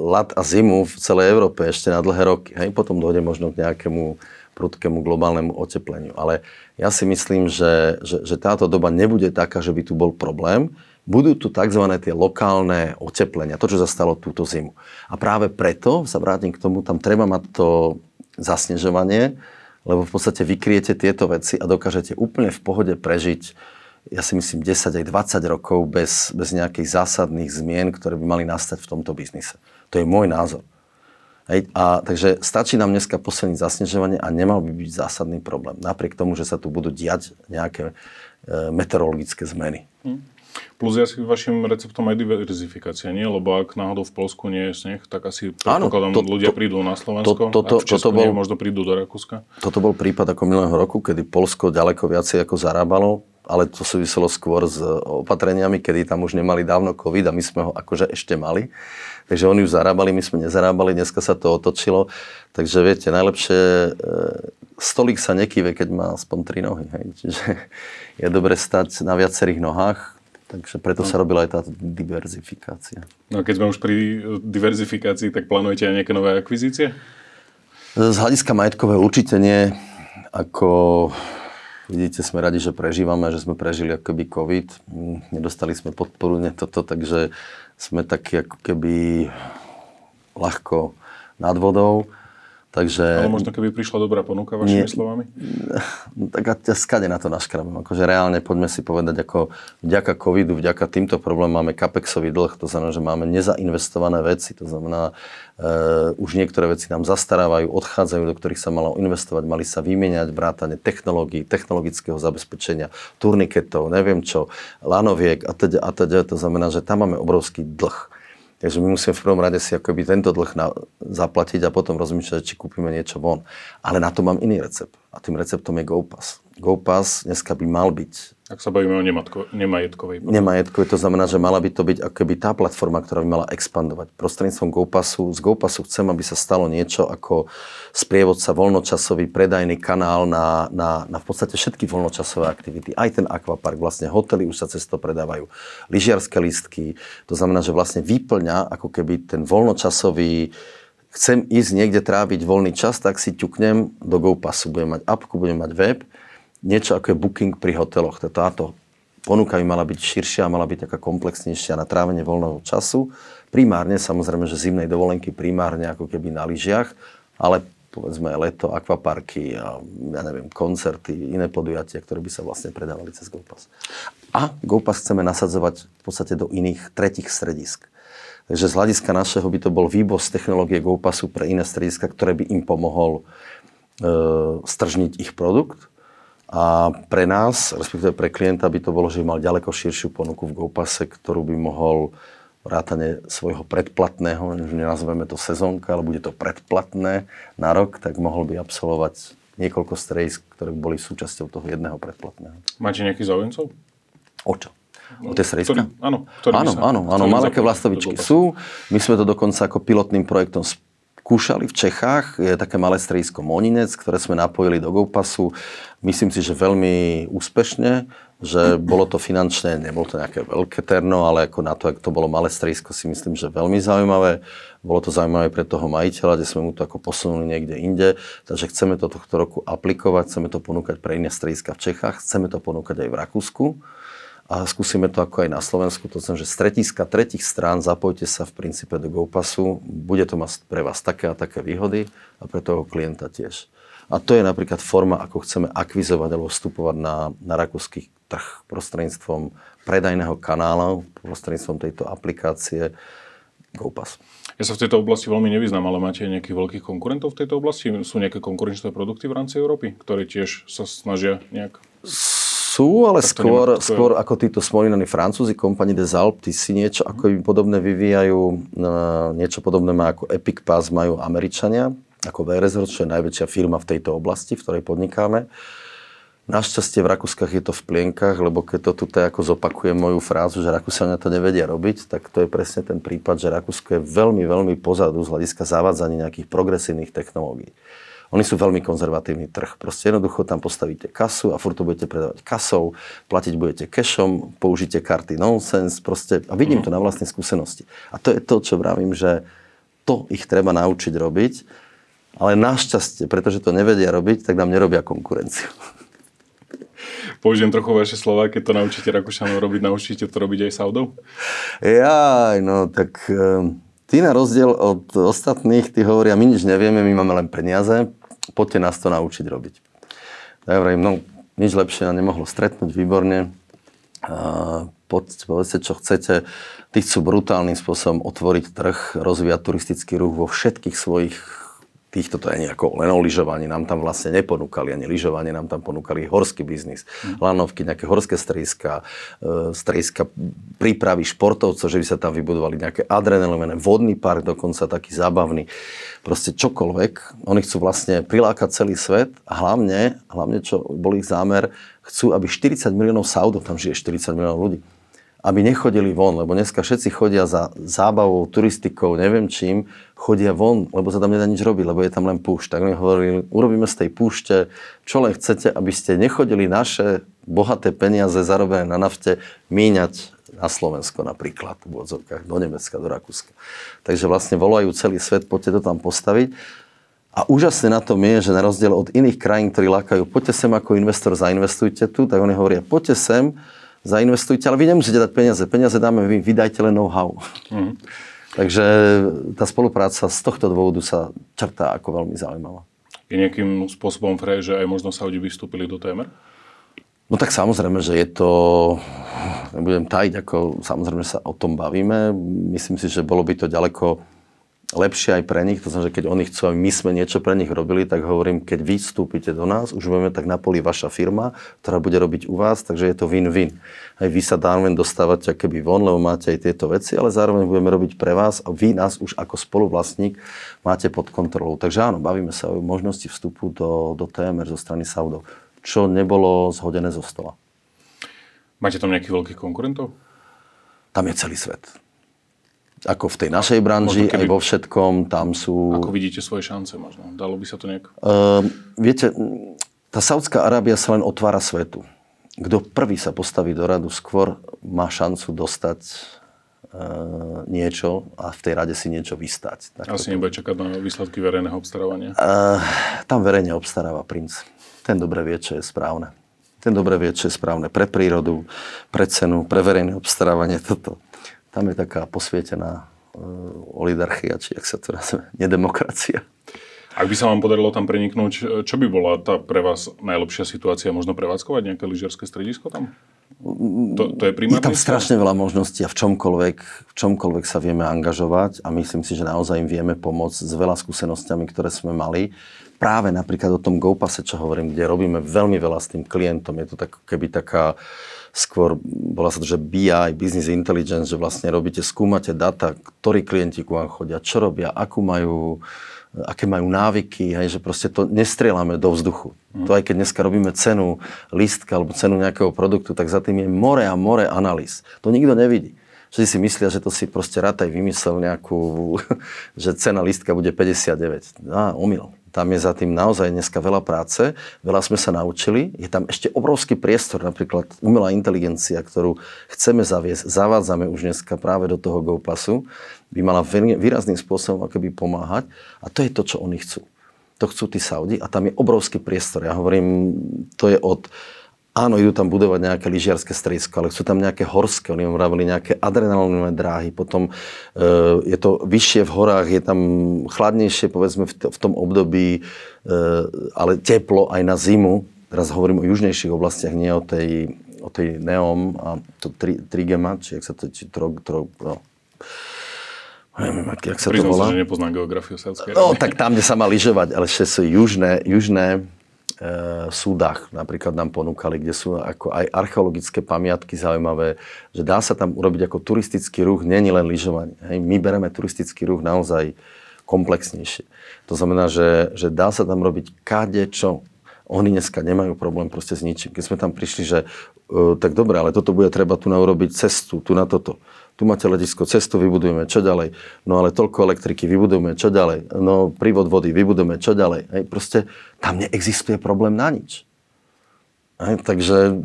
ľad a zimu v celej Európe ešte na dlhé roky. Hej. Potom dojde možno k nejakému prudkému globálnemu otepleniu. Ale ja si myslím, že táto doba nebude taká, že by tu bol problém. Budú tu tzv. Tie lokálne oteplenia, to, čo sa stalo túto zimu. A práve preto, sa vrátim k tomu, tam treba mať to zasnežovanie, lebo v podstate vykryjete tieto veci a dokážete úplne v pohode prežiť, ja si myslím, 10 aj 20 rokov bez nejakých zásadných zmien, ktoré by mali nastať v tomto biznise. To je môj názor. A takže stačí nám dneska posledný zasnežovanie a nemal by byť zásadný problém. Napriek tomu, že sa tu budú diať nejaké meteorologické zmeny. Plus ja si vašim receptom aj diverzifikácia, nie? Lebo ak náhodou v Poľsku nie je sneh, tak asi predpokladám, ľudia prídu na Slovensko, a v Česku nie, možno prídu do Rakúska. Toto bol prípad ako minulého roku, kedy Poľsko ďaleko viacej ako zarábalo, ale to súviselo skôr s opatreniami, kedy tam už nemali dávno COVID a my sme ho akože ešte mali. Takže oni už zarábali, my sme nezarábali, dneska sa to otočilo. Takže viete, najlepšie stolík sa nekýve, keď má aspoň 3 nohy. Hej. Čiže je dobre stať na viacerých nohách. Takže preto sa robila aj táto diverzifikácia. No keď sme už pri diverzifikácii, tak plánujete aj nejaké nové akvizície? Z hľadiska majetkového určite nie. Ako vidíte, sme radi, že prežívame, že sme prežili akoby COVID. Nedostali sme podporu, nie toto, takže sme takí ako keby ľahko nad vodou. Takže... Ale možno keby prišla dobrá ponuka vašimi slovami? Tak ja skade na to naškrabám. Akože reálne poďme si povedať, ako vďaka covidu, vďaka týmto problémom máme kapexový dlh, to znamená, že máme nezainvestované veci, to znamená, už niektoré veci nám zastarávajú, odchádzajú, do ktorých sa malo investovať, mali sa vymieňať, vrátane technológií, technologického zabezpečenia, turniketov, neviem čo, lanoviek a teda. To znamená, že tam máme obrovský dlh. Takže my musíme v prvom rade si akoby tento dlh zaplatiť a potom rozmýšľať, či kúpime niečo von. Ale na to mám iný recept. A tým receptom je GoPass. GoPass dneska by mal byť... Ak sa bavíme o nemajetkovej. Nemajetkovej, to znamená, že mala by to byť akoby tá platforma, ktorá by mala expandovať. Prostredníctvom GoPassu, z GoPassu chcem, aby sa stalo niečo ako sprievodca, voľnočasový, predajný kanál na v podstate všetky voľnočasové aktivity. Aj ten akvapark, vlastne hotely už sa cez to predávajú. Lyžiarske lístky, to znamená, že vlastne vyplňa ako keby ten voľnočasový... Chcem ísť niekde tráviť voľný čas, tak si ťuknem do GoPassu. Budem mať appku, budem mať web, niečo ako je booking pri hoteloch. Táto ponuka by mala byť širšia, mala byť taká komplexnejšia na trávenie voľného času. Primárne, samozrejme, že zimnej dovolenky primárne ako keby na lyžiach, ale povedzme leto, akvaparky a ja neviem, koncerty, iné podujatia, ktoré by sa vlastne predávali cez GoPass. A GoPass chceme nasadzovať v podstate do iných tretích stredisk. Takže z hľadiska našeho by to bol vývoz technológie GoPassu pre iné strediska, ktoré by im pomohol stržniť ich produkt. A pre nás, respektíve pre klienta, by to bolo, že by mal ďaleko širšiu ponuku v GoPasse, ktorú by mohol vrátane svojho predplatného, nenazveme to sezónka, ale bude to predplatné na rok, tak mohol by absolvovať niekoľko stredisk, ktoré boli súčasťou toho jedného predplatného. Máte nejakých záujemcov? O čo? O tie strediska? Áno, maleké vlastovičky sú. My sme to dokonca ako pilotným projektom skúšali v Čechách. Je také malé stredisko Moninec, ktoré sme napojili do GoPassu. Myslím si, že veľmi úspešne, že bolo to finančné, nebolo to nejaké veľké terno, ale ako na to, ako to bolo malé stredisko, si myslím, že veľmi zaujímavé. Bolo to zaujímavé pre toho majiteľa, kde sme mu to ako posunuli niekde inde. Takže chceme to tohto roku aplikovať, chceme to ponúkať pre iné strediska v Čechách, chceme to ponúkať aj v Rakúsku. A skúsime to ako aj na Slovensku, to znamená, že z strediska tretích strán zapojte sa v princípe do GoPassu, bude to mať pre vás také a také výhody a pre toho klienta tiež. A to je napríklad forma, ako chceme akvizovať alebo vstupovať na rakúsky trh prostredníctvom predajného kanálu, prostredníctvom tejto aplikácie GoPass. Ja sa v tejto oblasti veľmi nevyznám, ale máte aj nejakých veľkých konkurentov v tejto oblasti? Sú nejaké konkurenčné produkty v rámci Európy, ktoré tiež sa snažia nejak... Sú, ale skôr ako títo spomínaní Francúzi, Compagnie des Alpes, tí si niečo ako im podobné vyvíjajú, niečo podobné má ako Epic Pass majú Američania, ako Vail Resorts, čo je najväčšia firma v tejto oblasti, v ktorej podnikáme. Našťastie v Rakúskach je to v plienkach, lebo keď to tu ako zopakujem moju frázu, že Rakúšania to nevedia robiť, tak to je presne ten prípad, že Rakúsko je veľmi, veľmi pozadu z hľadiska zavádzania nejakých progresívnych technológií. Oni sú veľmi konzervatívny trh. Proste jednoducho tam postavíte kasu a furt to budete predávať kasou, platiť budete cashom, použite karty nonsense, proste a vidím to na vlastnej skúsenosti. A to je to, čo vravím, že to ich treba naučiť robiť, ale našťastie, pretože to nevedia robiť, tak nám nerobia konkurenciu. Použijem trochu vaše slova, keď to naučíte Rakúšanov robiť, naučíte to robiť aj Saudov? Jaj, no tak tí na rozdiel od ostatných, tí hovoria, my nič nevieme, my máme len peniaze, poďte nás to naučiť robiť. Ja hovorím, no nič lepšie nám nemohlo stretnúť, výborne. Povedzte, čo chcete. Tí chcú brutálnym spôsobom otvoriť trh, rozvíjať turistický ruch vo všetkých svojich týchto, to je nejako len o lyžovanie, nám tam vlastne neponúkali ani lyžovanie, nám tam ponúkali horský biznis, lanovky, nejaké horské strediska, strediska prípravy športovcov, že by sa tam vybudovali nejaké adrenalové, vodný park dokonca taký zábavný, proste čokoľvek. Oni chcú vlastne prilákať celý svet a hlavne čo bol ich zámer, chcú, aby 40 miliónov Saudov, tam žije 40 miliónov ľudí, aby nechodili von, lebo dneska všetci chodia za zábavou, turistikou, neviem čím, chodia von, lebo sa tam nedá nič robiť, lebo je tam len púšť. Tak mi hovorili, urobíme z tej púšte, čo len chcete, aby ste nechodili naše bohaté peniaze zarobené na nafte míňať na Slovensko napríklad, v odzovkách, do Nemecka, do Rakúska. Takže vlastne volajú celý svet, poďte to tam postaviť. A úžasne na tom je, že na rozdiel od iných krajín, ktorí lákajú, poďte sem ako investor, zainvestujte tu, tak oni hovoria, poďte sem, zainvestujte, ale vy nemusíte dať peniaze dáme vy, vydajte len know-how. Mm. Takže tá spolupráca z tohto dôvodu sa črtá ako veľmi zaujímavá. Je nejakým spôsobom fraj, že aj možno Saudi vystúpili do témer? No tak samozrejme, že je to, nebudem tajiť, ako samozrejme sa o tom bavíme. Myslím si, že bolo by to ďaleko lepšie aj pre nich, to znamená, že keď oni chcú, aby my sme niečo pre nich robili, tak hovorím, keď vy vstúpite do nás, už budeme tak na poli vaša firma, ktorá bude robiť u vás, takže je to win-win. Aj vy sa dáme dostávať akoby von, lebo máte aj tieto veci, ale zároveň budeme robiť pre vás a vy nás už ako spoluvlastník máte pod kontrolou. Takže áno, bavíme sa o možnosti vstupu do TMR zo strany Saudov, čo nebolo zhodené zo stola. Máte tam nejakých veľkých konkurentov? Tam je celý svet. Ako v tej našej branži, aj vo všetkom, tam sú... Ako vidíte svoje šance možno? Dalo by sa to nejak... Viete, tá Saudská Arábia sa len otvára svetu. Kto prvý sa postaví do radu, skôr má šancu dostať niečo a v tej rade si niečo vystať. Tak asi nebude čakať na výsledky verejného obstarávania? Tam verejne obstaráva princ. Ten dobre vie, čo je správne. Ten dobre vie, čo je správne pre prírodu, pre cenu, pre verejné obstarávanie, toto. Tam je taká posvietená oligarchia, či jak sa to nazve, nedemokracia. Ak by sa vám podarilo tam preniknúť, čo by bola tá pre vás najlepšia situácia? Možno prevádzkovať nejaké lyžiarske stredisko tam? To je primárne? Je tam strašne veľa možností a v čomkoľvek sa vieme angažovať a myslím si, že naozaj im vieme pomôcť s veľa skúsenostiami, ktoré sme mali. Práve napríklad o tom GoPase, čo hovorím, kde robíme veľmi veľa s tým klientom. Je to tak, keby taká skôr, bola sa to, že BI, Business Intelligence, že vlastne robíte, skúmate data, ktorí klienti ku vám chodia, čo robia, aké majú návyky, hej, že proste to nestrieľame do vzduchu. To aj keď dneska robíme cenu lístka alebo cenu nejakého produktu, tak za tým je more a more analýz. To nikto nevidí. Všetci si myslia, že to si proste Rataj vymyslel nejakú, že cena lístka bude 59. Omyl. Tam je za tým naozaj dneska veľa práce, veľa sme sa naučili. Je tam ešte obrovský priestor, napríklad umelá inteligencia, ktorú chceme zaviesť, zavádzame už dneska práve do toho GoPasu, by mala výrazným spôsobom akoby pomáhať a to je to, čo oni chcú. To chcú tí Saudi a tam je obrovský priestor. Ja hovorím, to je od... Áno, idú tam budovať nejaké lyžiarske stredisko, ale chcú tam nejaké horské, oni vravili nejaké adrenalínové dráhy, potom je to vyššie v horách, je tam chladnejšie, povedzme v tom období, ale teplo aj na zimu. Teraz hovorím o južnejších oblastiach, nie o tej Neom a to Trigema, či jak sa to... Neviem, jak sa to volá. Priznám sa, že nepoznám geografiu Saudskej. No, tak tam, kde sa má lyžovať, ale ešte sú južné súdach napríklad nám ponúkali, kde sú ako aj archeologické pamiatky zaujímavé, že dá sa tam urobiť ako turistický ruch, nie len lyžovanie. Hej, my bereme turistický ruch naozaj komplexnejšie. To znamená, že dá sa tam robiť kadečo. Oni dneska nemajú problém proste s ničím. Keď sme tam prišli, že tak dobre, ale toto bude treba tu urobiť cestu, tu na toto. Tu máte letisko, cestu vybudujeme, čo ďalej. No ale toľko elektriky, vybudujeme, čo ďalej. No prívod vody, vybudujeme, čo ďalej. Hej, proste tam neexistuje problém na nič. Hej, takže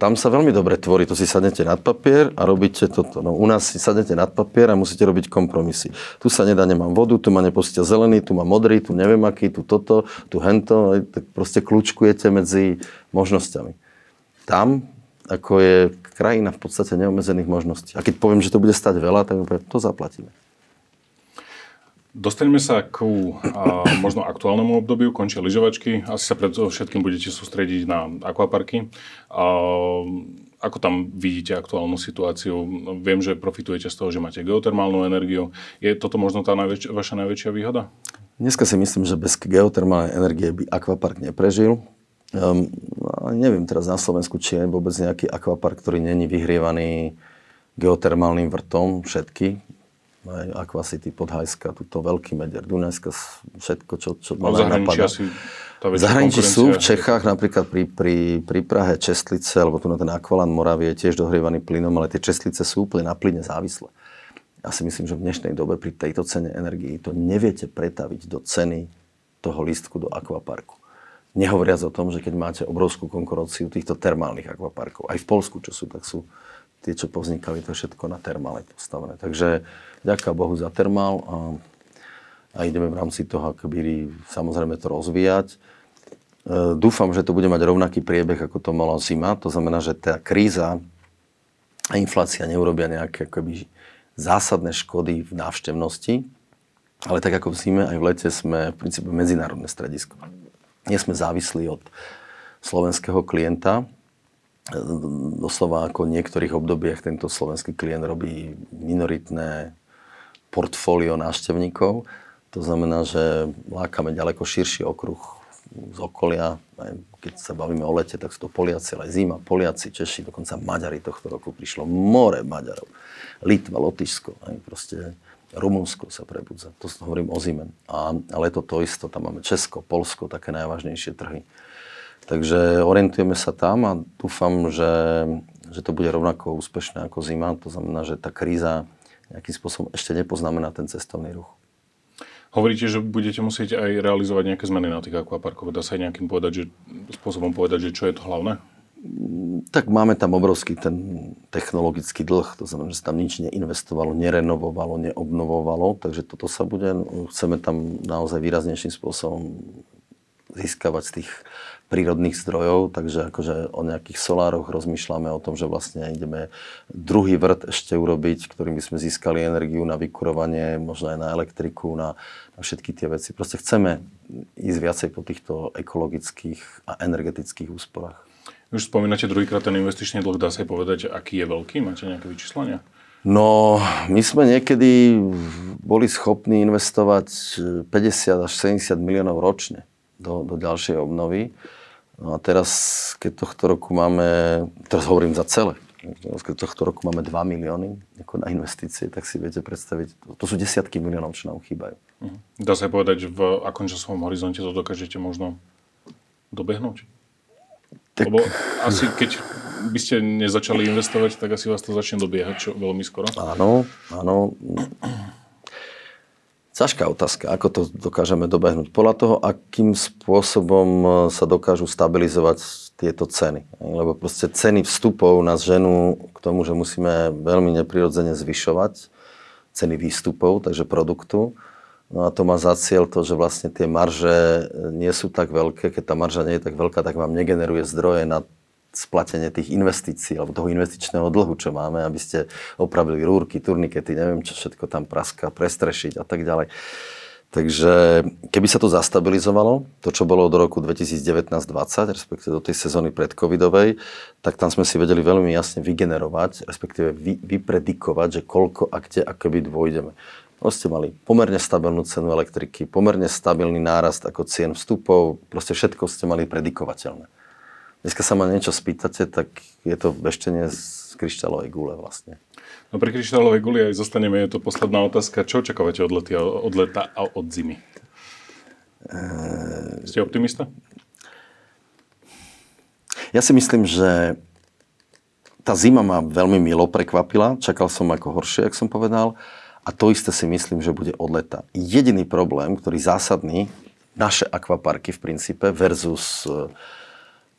tam sa veľmi dobre tvorí. To si sadnete nad papier a robíte toto. No u nás si sadnete nad papier a musíte robiť kompromisy. Tu sa nedá, nemám vodu, tu ma nepustia zelený, tu ma modrý, tu neviem aký, tu toto, tu hento. Hej, tak proste kľúčkujete medzi možnosťami. Tam ako je krajina v podstate neomezených možností. A keď poviem, že to bude stať veľa, tak to zaplatíme. Dostaneme sa k možno aktuálnemu obdobiu, končia lyžovačky. Asi sa predovšetkým budete sústrediť na akvaparky. Ako tam vidíte aktuálnu situáciu? Viem, že profitujete z toho, že máte geotermálnu energiu. Je toto možno tá vaša najväčšia výhoda? Dneska si myslím, že bez geotermálnej energie by akvapark neprežil. Neviem teraz na Slovensku, či je vôbec nejaký akvapark, ktorý není vyhrievaný geotermálnym vrtom, všetky. Aj Aquacity, Podhajska, tuto Veľký Medier, Dunajská, všetko, čo malé napadá. Zahraničí sú v Čechách, napríklad pri Prahe Čestlice, alebo tu na ten Aqualand Moravie je tiež dohrievaný plynom, ale tie Čestlice sú úplne na plyne závislé. Ja si myslím, že v dnešnej dobe pri tejto cene energii to neviete pretaviť do ceny toho lístku do akvaparku. Nehovoriac o tom, že keď máte obrovskú konkurenciu týchto termálnych akvaparkov. Aj v Poľsku, čo sú, tak sú tie, čo povznikali, to všetko na termále postavené. Takže ďaká Bohu za termál a ideme v rámci toho, akoby samozrejme to rozvíjať. Dúfam, že to bude mať rovnaký priebeh, ako to mala zima. To znamená, že tá kríza a inflácia neurobia nejaké akoby zásadné škody v návštevnosti. Ale tak ako v zime, aj v lete sme v princípe medzinárodné stredisko. Nie sme závislí od slovenského klienta. Doslova ako v niektorých obdobiach tento slovenský klient robí minoritné portfólio návštevníkov. To znamená, že lákame ďaleko širší okruh z okolia. Keď sa bavíme o lete, tak sú to Poliaci, ale zima, Poliaci, Češi, dokonca Maďari tohto roku prišlo. More Maďarov. Litva, Lotyšsko, aj proste Rumunsko sa prebudza, to hovorím o zime. Ale to isto, tam máme Česko, Polsko, také najvážnejšie trhy. Takže orientujeme sa tam a dúfam, že to bude rovnako úspešné ako zima. To znamená, že tá kríza nejakým spôsobom ešte nepoznamená ten cestovný ruch. Hovoríte, že budete musieť aj realizovať nejaké zmeny na tých akvaparkoch. Dá sa aj nejakým spôsobom povedať, že čo je to hlavné? Tak máme tam obrovský ten technologický dlh, to znamená, že sa tam nič neinvestovalo, nerenovovalo, neobnovovalo, takže toto sa bude, chceme tam naozaj výraznejším spôsobom získavať z tých prírodných zdrojov, takže akože o nejakých solároch rozmýšľame o tom, že vlastne ideme druhý vrt ešte urobiť, ktorým by sme získali energiu na vykurovanie, možno aj na elektriku, na všetky tie veci. Proste chceme ísť viacej po týchto ekologických a energetických úsporách. Už spomínate druhýkrát ten investičný dlh, dá sa aj povedať, aký je veľký? Máte nejaké vyčíslenia? No, my sme niekedy boli schopní investovať 50 až 70 miliónov ročne do ďalšej obnovy. No a teraz, keď tohto roku máme, teraz hovorím za celé, keď tohto roku máme 2 milióny na investície, tak si viete predstaviť, to sú desiatky miliónov, čo nám chýbajú. Dá sa aj povedať, že v akom časovom horizonte to dokážete možno dobehnúť? Tak... Lebo asi keď by ste nezačali investovať, tak asi vás to začne dobiehať veľmi skoro. Áno. Ťažká otázka, ako to dokážeme dobehnúť. Podľa toho, akým spôsobom sa dokážu stabilizovať tieto ceny. Lebo proste ceny vstupov nás ženú k tomu, že musíme veľmi neprirodzene zvyšovať ceny výstupov, takže produktu. No a to má za cieľ to, že vlastne tie marže nie sú tak veľké. Keď tá marža nie je tak veľká, tak vám negeneruje zdroje na splatenie tých investícií alebo toho investičného dlhu, čo máme, aby ste opravili rúrky, turnikety, neviem čo všetko tam praská, prestrešiť a tak ďalej. Takže keby sa to zastabilizovalo, to čo bolo do roku 2019-20, respektíve do tej sezóny predcovidovej, tak tam sme si vedeli veľmi jasne vygenerovať, respektíve vypredikovať, že koľko a kde a keby dôjdeme. Proste mali pomerne stabilnú cenu elektriky, pomerne stabilný nárast ako cien vstupov, proste všetko ste mali predikovateľné. Dneska sa ma niečo spýtate, tak je to veštenie z kryštálovej gule vlastne. No pri kryštálovej guli aj zostaneme, je to posledná otázka. Čo očakávate od leta a od zimy? Ste optimista? Ja si myslím, že tá zima ma veľmi milo prekvapila. Čakal som ako horšie, jak som povedal. A to isté si myslím, že bude od leta. Jediný problém, ktorý zásadný, naše akvaparky v princípe versus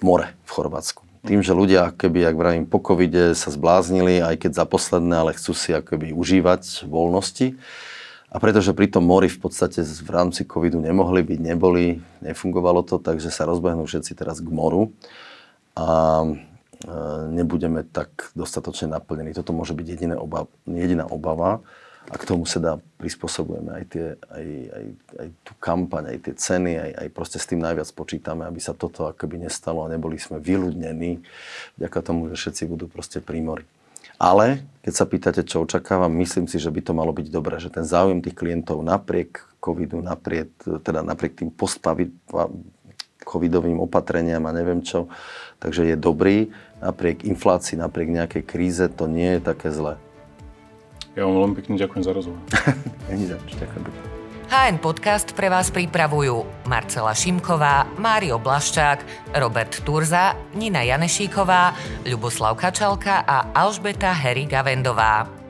more v Chorvátsku. Tým, že ľudia, ak vravím, po covide sa zbláznili, aj keď za posledné, ale chcú si užívať voľnosti. A pretože pri tom mori v podstate v rámci covidu nemohli byť, neboli, nefungovalo to, takže sa rozbehnú všetci teraz k moru. A nebudeme tak dostatočne naplnení. Toto môže byť jediná obava. A k tomu sa dá prispôsobujeme aj tú kampaň, aj tie ceny, aj proste s tým najviac počítame, aby sa toto nestalo a neboli sme vyľudnení vďaka tomu, že všetci budú proste pri mori. Ale keď sa pýtate, čo očakávam, myslím si, že by to malo byť dobré, že ten záujem tých klientov napriek covidu, napriek tým covidovým opatreniam a neviem čo, takže je dobrý, napriek inflácii, napriek nejakej kríze, to nie je také zlé. Ja vám veľmi pekne ďakujem za rozhovor. Ďakujem. HN Podcast pre vás pripravujú Marcela Šimková, Mário Blaščák, Robert Turza, Nina Janešíková, Ľuboslav Kačalka a Alžbeta Heriga-Vendová.